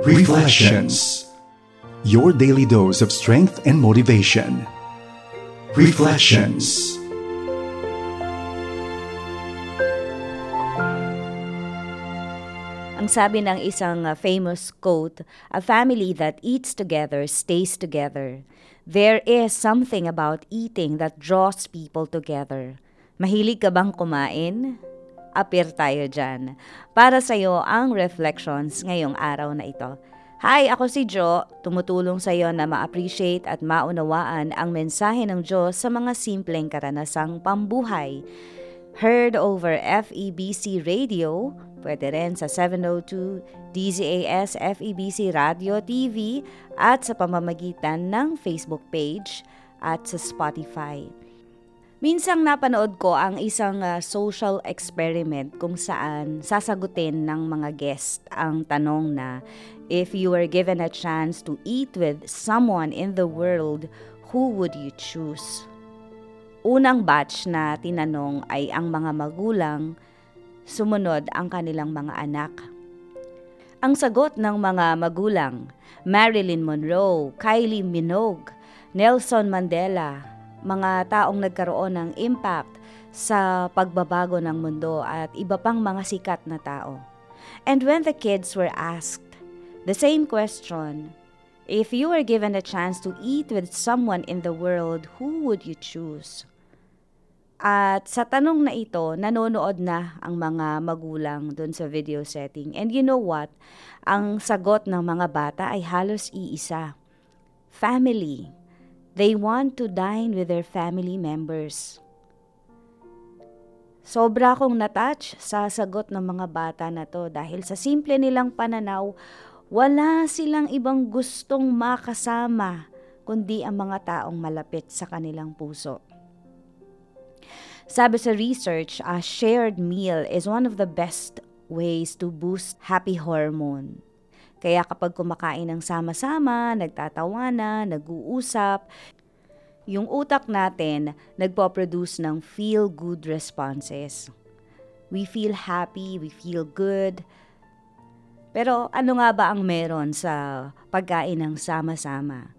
Reflections, your daily dose of strength and motivation. Reflections. Ang sabi ng isang famous quote, "A family that eats together stays together." There is something about eating that draws people together. Mahilig ka bang kumain? Apir tayo dyan. Para sa'yo ang reflections ngayong araw na ito. Hi, ako si Joe. Tumutulong sa iyo na ma-appreciate at maunawaan ang mensahe ng Diyos sa mga simpleng karanasang pambuhay. Heard over FEBC Radio, pwede rin sa 702-DZAS-FEBC Radio TV at sa pamamagitan ng Facebook page at sa Spotify. Minsang napanood ko ang isang social experiment kung saan sasagutin ng mga guest ang tanong na, if you were given a chance to eat with someone in the world, who would you choose? Unang batch na tinanong ay ang mga magulang, sumunod ang kanilang mga anak. Ang sagot ng mga magulang, Marilyn Monroe, Kylie Minogue, Nelson Mandela, mga taong nagkaroon ng impact sa pagbabago ng mundo at iba pang mga sikat na tao. And when the kids were asked the same question, if you were given a chance to eat with someone in the world, who would you choose? At sa tanong na ito, nanonood na ang mga magulang dun sa video setting. And you know what? Ang sagot ng mga bata ay halos iisa. Family. They want to dine with their family members. Sobra akong natouch sa sagot ng mga bata na to dahil sa simple nilang pananaw, wala silang ibang gustong makasama kundi ang mga taong malapit sa kanilang puso. Sabi sa research, a shared meal is one of the best ways to boost happy hormone. Kaya kapag kumakain ng sama-sama, nagtatawanan, nag-uusap, yung utak natin nagpo-produce ng feel-good responses. We feel happy, we feel good. Pero ano nga ba ang meron sa pagkain ng sama-sama?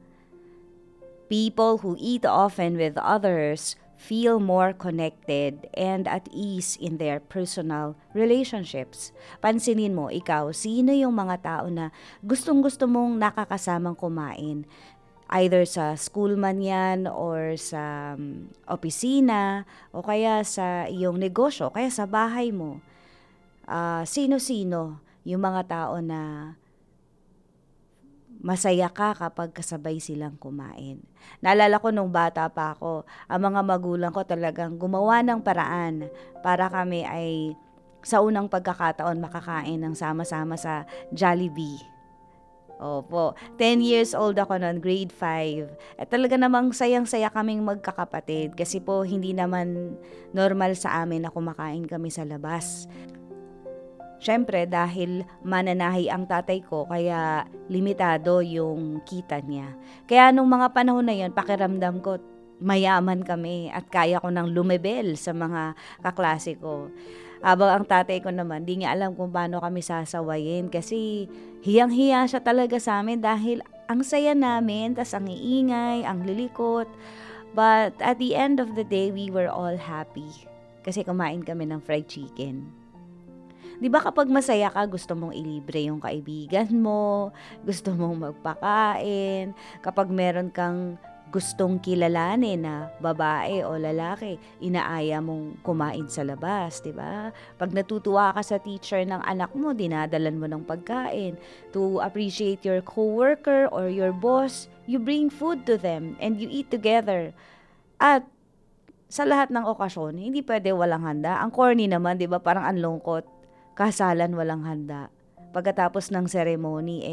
People who eat often with others feel more connected and at ease in their personal relationships. Pansinin mo, ikaw, sino yung mga tao na gustong-gusto mong nakakasamang kumain? Either sa school man yan or sa opisina o kaya sa iyong negosyo, kaya sa bahay mo. Sino-sino yung mga tao na masaya ka kapag kasabay silang kumain. Naalala ko nung bata pa ako, ang mga magulang ko talagang gumawa ng paraan para kami ay sa unang pagkakataon makakain ng sama-sama sa Jollibee. Opo, 10 years old ako noon, grade 5. At talaga namang sayang-saya kaming magkakapatid kasi po hindi naman normal sa amin na kumakain kami sa labas. Siyempre, dahil mananahi ang tatay ko, kaya limitado yung kita niya. Kaya nung mga panahon na yun, pakiramdam ko, mayaman kami at kaya ko nang lumebel sa mga kaklase ko. Habang ang tatay ko naman, di niya alam kung paano kami sasawayin kasi hiyang-hiya siya talaga sa amin dahil ang saya namin, tas ang iingay, ang lilikot. But at the end of the day, we were all happy kasi kumain kami ng fried chicken. Di ba kapag masaya ka, gusto mong ilibre yung kaibigan mo, gusto mong magpakain, kapag meron kang gustong kilalanin na babae o lalaki, inaaya mong kumain sa labas, di ba? Pag natutuwa ka sa teacher ng anak mo, dinadalan mo ng pagkain. To appreciate your coworker or your boss, you bring food to them and you eat together. At sa lahat ng okasyon, hindi pwede walang handa. Ang corny naman, di ba? Parang anlungkot. Kasalan walang handa. Pagkatapos ng ceremony,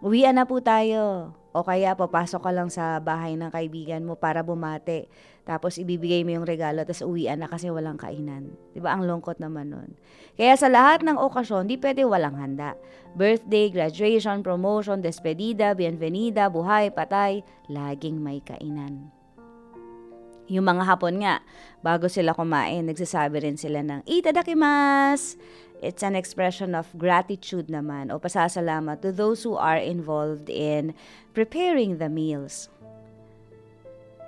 uwian na po tayo. O kaya, papasok ka lang sa bahay ng kaibigan mo para bumate. Tapos, ibibigay mo yung regalo, tapos uwian na kasi walang kainan. Diba? Ang lungkot naman nun. Kaya sa lahat ng okasyon, di pwede walang handa. Birthday, graduation, promotion, despedida, bienvenida, buhay, patay, laging may kainan. Yung mga Hapon nga, bago sila kumain, nagsasabi rin sila ng Itadakimasu. It's an expression of gratitude naman o pasasalamat to those who are involved in preparing the meals.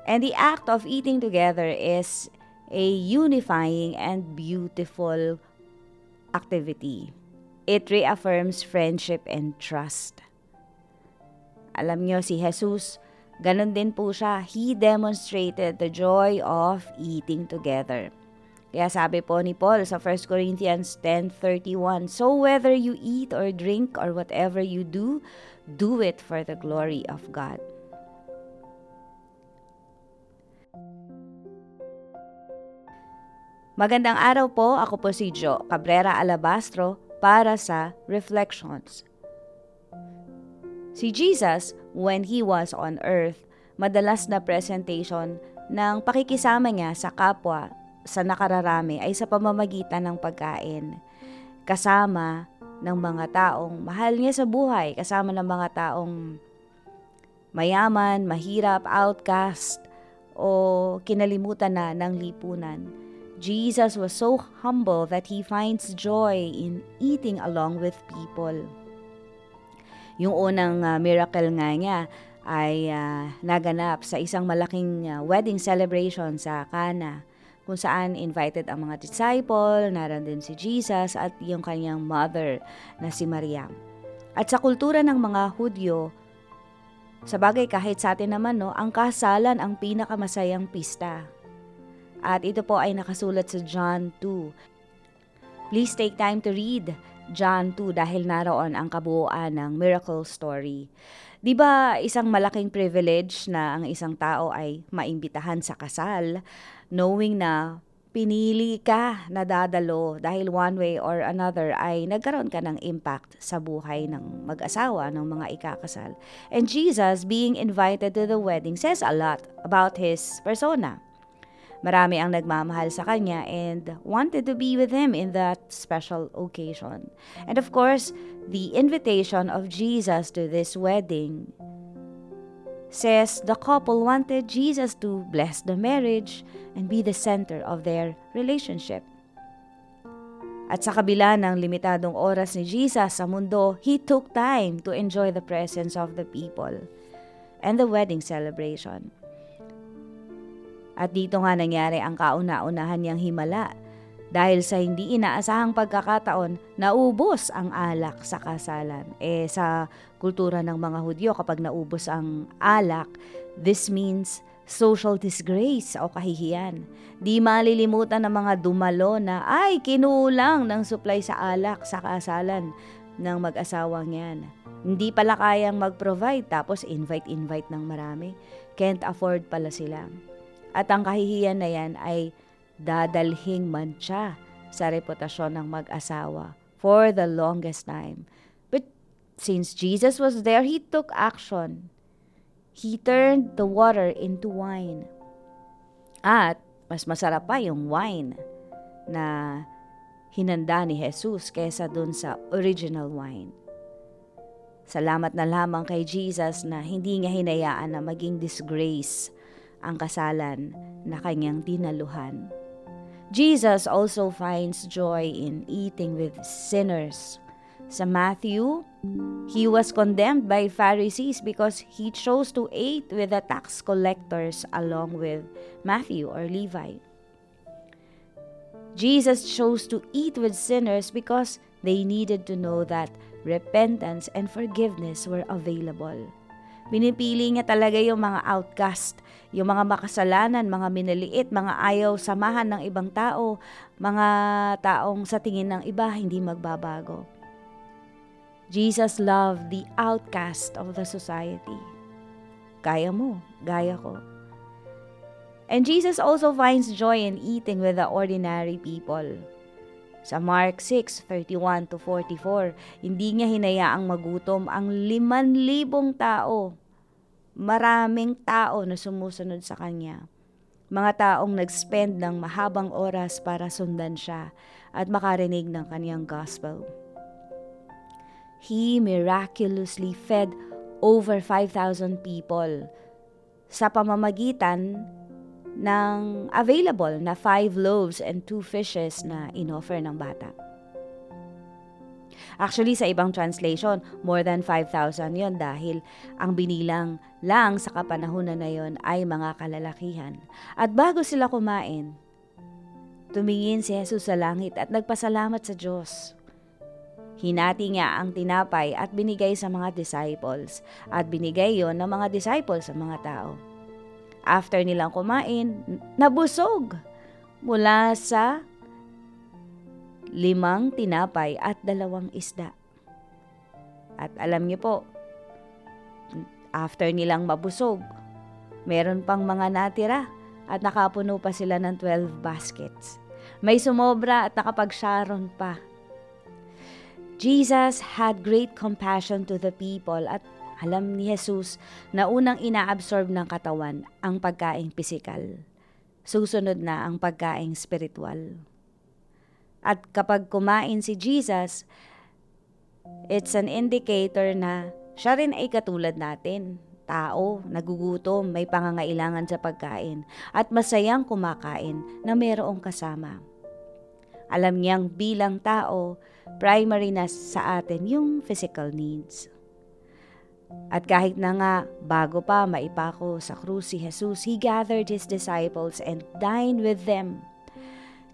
And the act of eating together is a unifying and beautiful activity. It reaffirms friendship and trust. Alam nyo, si Jesus, ganun din po siya. He demonstrated the joy of eating together. Kaya sabi po ni Paul sa 1 Corinthians 10:31, "So whether you eat or drink or whatever you do, do it for the glory of God." Magandang araw po. Ako po si Joe Cabrera Alabastro para sa Reflections. Si Jesus, when He was on earth, madalas na presentation ng pakikisama niya sa kapwa sa nakararami ay sa pamamagitan ng pagkain, kasama ng mga taong mahal niya sa buhay, kasama ng mga taong mayaman, mahirap, outcast, o kinalimutan na ng lipunan. Jesus was so humble that He finds joy in eating along with people. Yung unang miracle nga niya ay naganap sa isang malaking wedding celebration sa Cana, kung saan invited ang mga disciple, naran din si Jesus at yung kanyang mother na si Maryam. At sa kultura ng mga Hudyo, sabagay kahit sa atin naman, no, ang kasalan ang pinakamasayang pista. At ito po ay nakasulat sa John 2. Please take time to read John 2 dahil naroon ang kabuuan ng miracle story. Diba isang malaking privilege na ang isang tao ay maimbitahan sa kasal, knowing na pinili ka na dadalo dahil one way or another ay nagkaroon ka ng impact sa buhay ng mag-asawa, ng mga ikakasal. And Jesus, being invited to the wedding, says a lot about His persona. Marami ang nagmamahal sa Kanya and wanted to be with Him in that special occasion. And of course, the invitation of Jesus to this wedding says the couple wanted Jesus to bless the marriage and be the center of their relationship. At sa kabila ng limitadong oras ni Jesus sa mundo, He took time to enjoy the presence of the people and the wedding celebration. At dito nga nangyari ang kauna-unahan niyang himala dahil sa hindi inaasahang pagkakataon, naubos ang alak sa kasalan. Sa kultura ng mga Hudyo, kapag naubos ang alak, this means social disgrace o kahihiyan. Di malilimutan ng mga dumalo na ay kinulang ng supply sa alak sa kasalan ng mag-asawang yan. Hindi pala kayang mag-provide tapos invite-invite ng marami. Can't afford pala sila. At ang kahihiyan na yan ay dadalhing mancha sa reputasyon ng mag-asawa for the longest time. But since Jesus was there, He took action. He turned the water into wine. At mas masarap pa yung wine na hinanda ni Jesus kaysa dun sa original wine. Salamat na lamang kay Jesus na hindi niya hinayaan na maging disgrace ang kasalan na kanyang dinaluhan. Jesus also finds joy in eating with sinners. Sa Matthew, He was condemned by Pharisees because He chose to eat with the tax collectors along with Matthew or Levi. Jesus chose to eat with sinners because they needed to know that repentance and forgiveness were available. Pinipili niya talaga yung mga outcast, yung mga makasalanan, mga minaliit, mga ayaw samahan ng ibang tao, mga taong sa tingin ng iba hindi magbabago. Jesus loved the outcast of the society. Kaya mo, gaya ko. And Jesus also finds joy in eating with the ordinary people. Sa Mark 6:31-44, hindi niya hinayaang magutom ang 5,000 tao. Maraming tao na sumusunod sa Kanya. Mga taong nag-spend ng mahabang oras para sundan Siya at makarinig ng Kanyang gospel. He miraculously fed over 5,000 people sa pamamagitan ng available na 5 loaves and 2 fishes na inoffer ng bata. Actually, sa ibang translation, more than 5,000 yon dahil ang binilang lang sa kapanahunan na yon ay mga kalalakihan. At bago sila kumain, tumingin si Jesus sa langit at nagpasalamat sa Diyos. Hinati niya ang tinapay at binigay sa mga disciples at binigay yon ng mga disciples sa mga tao. After nilang kumain, nabusog mula sa 5 tinapay at 2 isda. At alam niyo po, after nilang mabusog, meron pang mga natira at nakapuno pa sila ng 12 baskets. May sumobra at nakapagsharon pa. Jesus had great compassion to the people at alam ni Jesus na unang inaabsorb ng katawan ang pagkaing pisikal. Susunod na ang pagkaing spiritual. At kapag kumain si Jesus, it's an indicator na siya rin ay katulad natin. Tao, nagugutom, may pangangailangan sa pagkain at masayang kumakain na mayroong kasama. Alam niyang bilang tao, primary na sa atin yung physical needs. At kahit na nga bago pa maipako sa krus si Jesus, He gathered His disciples and dined with them.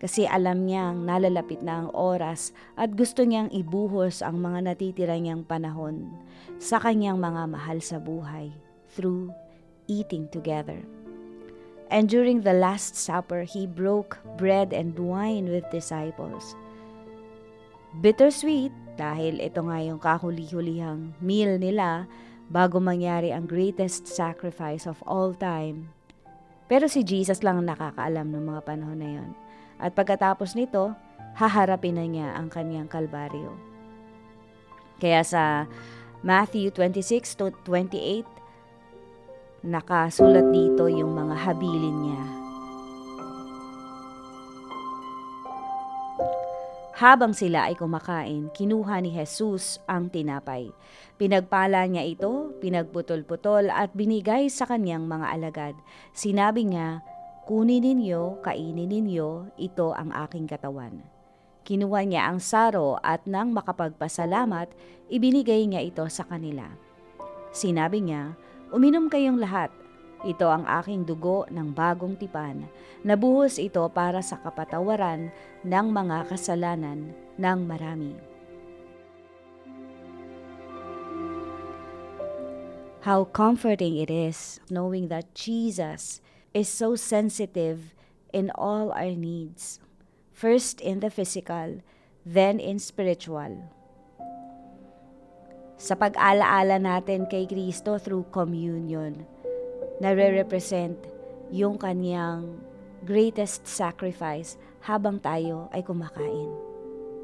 Kasi alam niyang nalalapit na ang oras at gusto niyang ibuhos ang mga natitira niyang panahon sa kanyang mga mahal sa buhay through eating together. And during the Last Supper, He broke bread and wine with disciples. Bittersweet dahil ito nga yung kahuli-hulihang meal nila bago mangyari ang greatest sacrifice of all time. Pero si Jesus lang nakakaalam ng mga panahon na yon. At pagkatapos nito, haharapin na niya ang kanyang kalbaryo. Kaya sa Matthew 26-28, nakasulat dito yung mga habilin niya. Habang sila ay kumakain, kinuha ni Jesus ang tinapay. Pinagpala niya ito, pinagputol-putol at binigay sa kanyang mga alagad. Sinabi niya, "Kunin ninyo, kainin ninyo, ito ang aking katawan." Kinuha niya ang saro at nang makapagpasalamat, ibinigay niya ito sa kanila. Sinabi niya, "Uminom kayong lahat. Ito ang aking dugo ng bagong tipan. Nabuhos ito para sa kapatawaran ng mga kasalanan ng marami." How comforting it is knowing that Jesus is so sensitive in all our needs. First in the physical, then in spiritual. Sa pag-alaala natin kay Kristo through communion, nare-represent yung kanyang greatest sacrifice habang tayo ay kumakain.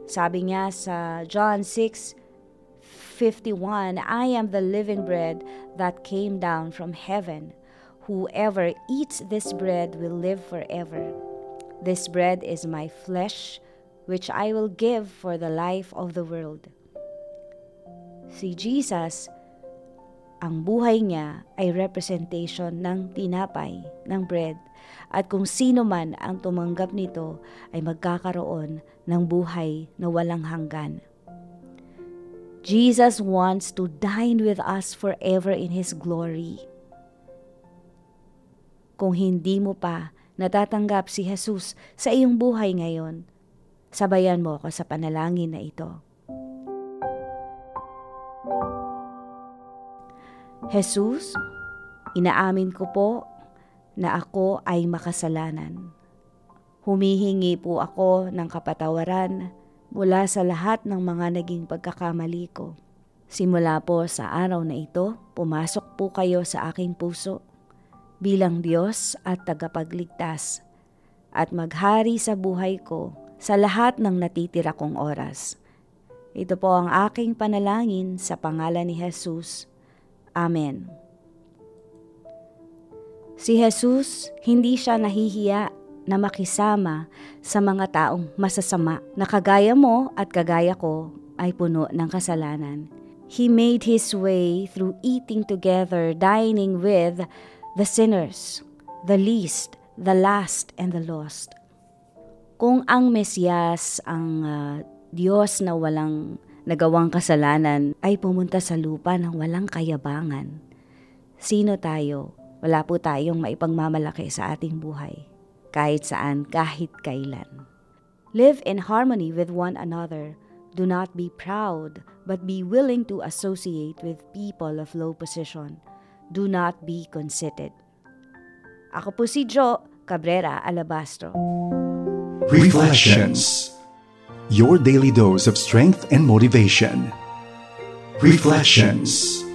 Sabi niya sa John 6:51, "I am the living bread that came down from heaven. Whoever eats this bread will live forever. This bread is my flesh, which I will give for the life of the world." Si Jesus, ang buhay niya ay representation ng tinapay, ng bread. At kung sino man ang tumanggap nito ay magkakaroon ng buhay na walang hanggan. Jesus wants to dine with us forever in His glory. Kung hindi mo pa natatanggap si Jesus sa iyong buhay ngayon, sabayan mo ako sa panalangin na ito. Jesus, inaamin ko po na ako ay makasalanan. Humihingi po ako ng kapatawaran mula sa lahat ng mga naging pagkakamali ko. Simula po sa araw na ito, pumasok po kayo sa aking puso bilang Diyos at tagapagligtas at maghari sa buhay ko sa lahat ng natitira kong oras. Ito po ang aking panalangin sa pangalan ni Jesus. Amen. Si Jesus, hindi siya nahihiya na makisama sa mga taong masasama na kagaya mo at kagaya ko ay puno ng kasalanan. He made His way through eating together, dining with the sinners, the least, the last and the lost. Kung ang Mesiyas, ang Diyos na walang nagawang kasalanan, ay pumunta sa lupa ng walang kayabangan, sino tayo? Wala po tayong maipagmamalaki sa ating buhay, kahit saan, kahit kailan. Live in harmony with one another. Do not be proud, but be willing to associate with people of low position. Do not be conceited. Ako po si Joe Cabrera Alabastro. Reflections. Your daily dose of strength and motivation. Reflections.